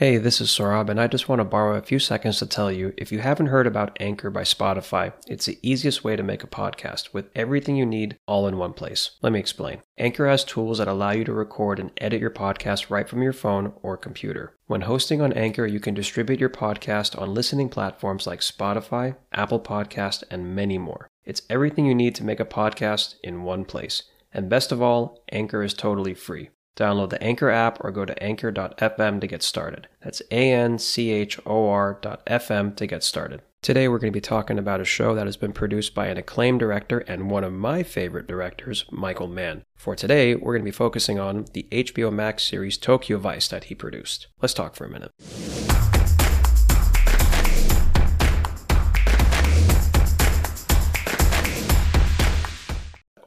Hey, this is Saurabh, and I just want to borrow a few seconds to tell you, if you haven't heard about Anchor by Spotify, it's the easiest way to make a podcast with everything you need all in one place. Let me explain. Anchor has tools that allow you to record and edit your podcast right from your phone or computer. When hosting on Anchor, you can distribute your podcast on listening platforms like Spotify, Apple Podcasts, and many more. It's everything you need to make a podcast in one place. And best of all, Anchor is totally free. Download the Anchor app or go to anchor.fm to get started. That's anchor.fm to get started. Today we're going to be talking about a show that has been produced by an acclaimed director and one of my favorite directors, Michael Mann. For today, we're going to be focusing on the HBO Max series Tokyo Vice that he produced. Let's talk for a minute.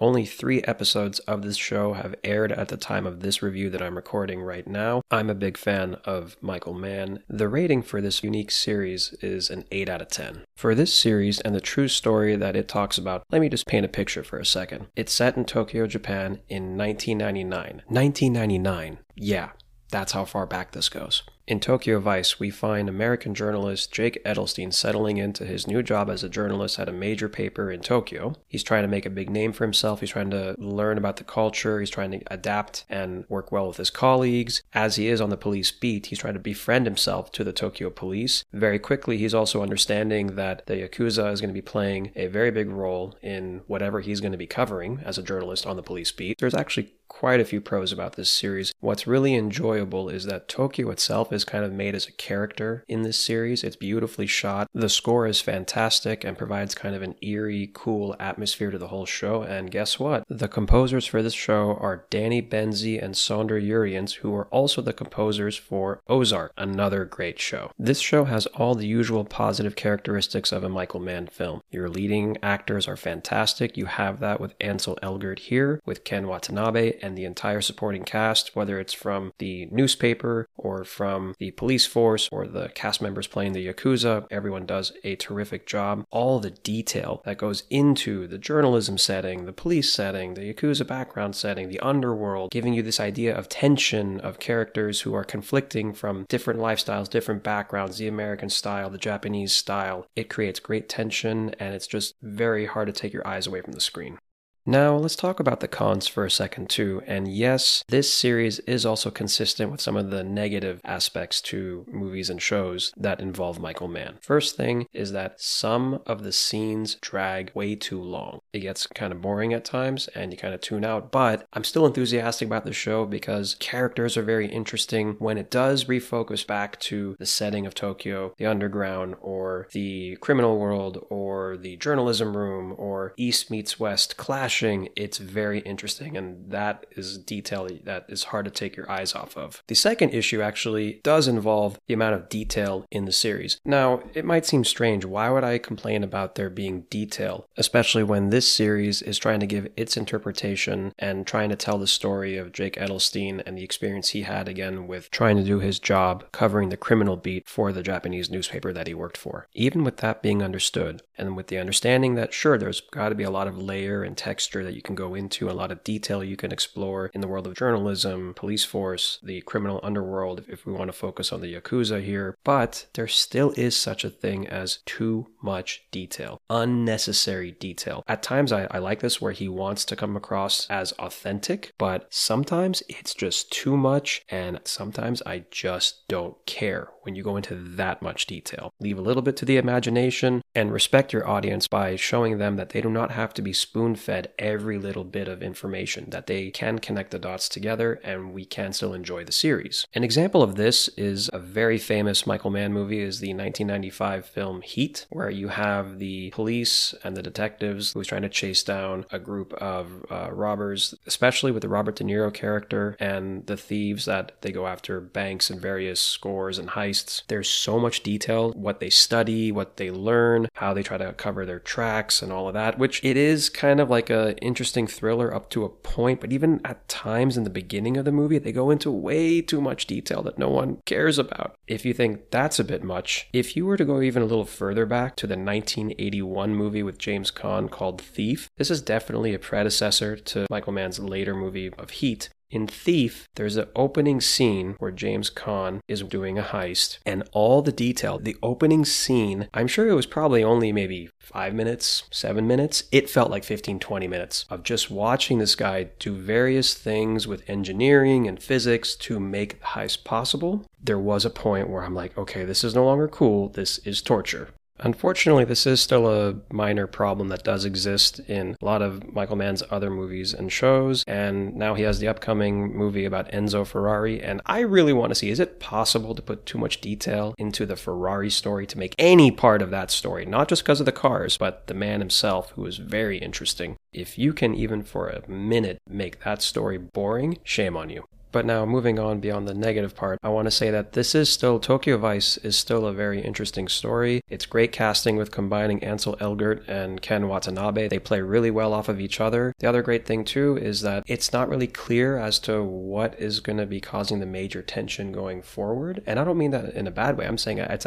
Only 3 episodes of this show have aired at the time of this review that I'm recording right now. I'm a big fan of Michael Mann. The rating for this unique series is an 8 out of 10. For this series and the true story that it talks about, let me just paint a picture for a second. It's set in Tokyo, Japan in 1999. 1999. Yeah, that's how far back this goes. In Tokyo Vice, we find American journalist Jake Edelstein settling into his new job as a journalist at a major paper in Tokyo. He's trying to make a big name for himself. He's trying to learn about the culture. He's trying to adapt and work well with his colleagues. As he is on the police beat, he's trying to befriend himself to the Tokyo police. Very quickly, he's also understanding that the Yakuza is going to be playing a very big role in whatever he's going to be covering as a journalist on the police beat. There's actually quite a few pros about this series. What's really enjoyable is that Tokyo itself is kind of made as a character in this series. It's beautifully shot. The score is fantastic and provides kind of an eerie, cool atmosphere to the whole show. And guess what? The composers for this show are Danny Bensi and Saunder Jurriaans, who are also the composers for Ozark, another great show. This show has all the usual positive characteristics of a Michael Mann film. Your leading actors are fantastic. You have that with Ansel Elgort here, with Ken Watanabe, and the entire supporting cast, whether it's from the newspaper or from the police force or the cast members playing the Yakuza. Everyone does a terrific job. All the detail that goes into the journalism setting, the police setting, the Yakuza background setting, the underworld, giving you this idea of tension of characters who are conflicting from different lifestyles, different backgrounds, the American style, the Japanese style. It creates great tension, and it's just very hard to take your eyes away from the screen. Now, let's talk about the cons for a second too, and yes, this series is also consistent with some of the negative aspects to movies and shows that involve Michael Mann. First thing is that some of the scenes drag way too long. It gets kind of boring at times, and you kind of tune out, but I'm still enthusiastic about the show because characters are very interesting when it does refocus back to the setting of Tokyo, the underground, or the criminal world, or the journalism room, or East meets West clash. It's very interesting, and that is detail that is hard to take your eyes off of. The second issue actually does involve the amount of detail in the series. Now, it might seem strange. Why would I complain about there being detail, especially when this series is trying to give its interpretation and trying to tell the story of Jake Edelstein and the experience he had again with trying to do his job covering the criminal beat for the Japanese newspaper that he worked for. Even with that being understood, and with the understanding that, sure, there's got to be a lot of layer and text that you can go into, a lot of detail you can explore in the world of journalism, police force, the criminal underworld, if we want to focus on the Yakuza here, but there still is such a thing as too much detail, unnecessary detail. At times I like this where he wants to come across as authentic, but sometimes it's just too much, and sometimes I just don't care when you go into that much detail. Leave a little bit to the imagination and respect your audience by showing them that they do not have to be spoon-fed every little bit of information, that they can connect the dots together and we can still enjoy the series. An example of this is a very famous Michael Mann movie is the 1995 film Heat, where you have the police and the detectives who's trying to chase down a group of robbers, especially with the Robert De Niro character and the thieves that they go after banks and various scores and heists. There's so much detail, what they study, what they learn, how they try to cover their tracks and all of that, which it is kind of like an interesting thriller up to a point, but even at times in the beginning of the movie, they go into way too much detail that no one cares about. If you think that's a bit much, if you were to go even a little further back to the 1981 movie with James Caan called Thief, this is definitely a predecessor to Michael Mann's later movie of Heat. In Thief, there's an opening scene where James Caan is doing a heist, and all the detail, the opening scene, I'm sure it was probably only maybe 5 minutes, 7 minutes. It felt like 15, 20 minutes of just watching this guy do various things with engineering and physics to make the heist possible. There was a point where I'm like, okay, this is no longer cool. This is torture. Unfortunately, this is still a minor problem that does exist in a lot of Michael Mann's other movies and shows, and now he has the upcoming movie about Enzo Ferrari, and I really want to see, is it possible to put too much detail into the Ferrari story to make any part of that story, not just because of the cars, but the man himself, who is very interesting. If you can even for a minute make that story boring, shame on you. But now moving on beyond the negative part, I want to say that this is still, Tokyo Vice is still a very interesting story. It's great casting with combining Ansel Elgort and Ken Watanabe. They play really well off of each other. The other great thing too is that it's not really clear as to what is going to be causing the major tension going forward. And I don't mean that in a bad way. I'm saying it's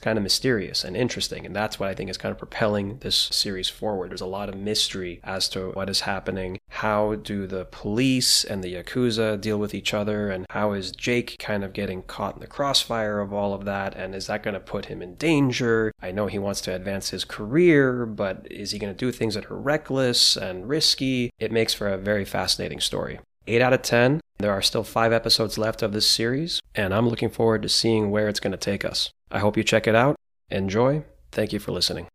kind of mysterious and interesting. And that's what I think is kind of propelling this series forward. There's a lot of mystery as to what is happening. How do the police and the Yakuza deal with each other, and how is Jake kind of getting caught in the crossfire of all of that, and is that going to put him in danger? I know he wants to advance his career, but is he going to do things that are reckless and risky? It makes for a very fascinating story. 8 out of 10. There are still 5 episodes left of this series, and I'm looking forward to seeing where it's going to take us. I hope you check it out. Enjoy. Thank you for listening.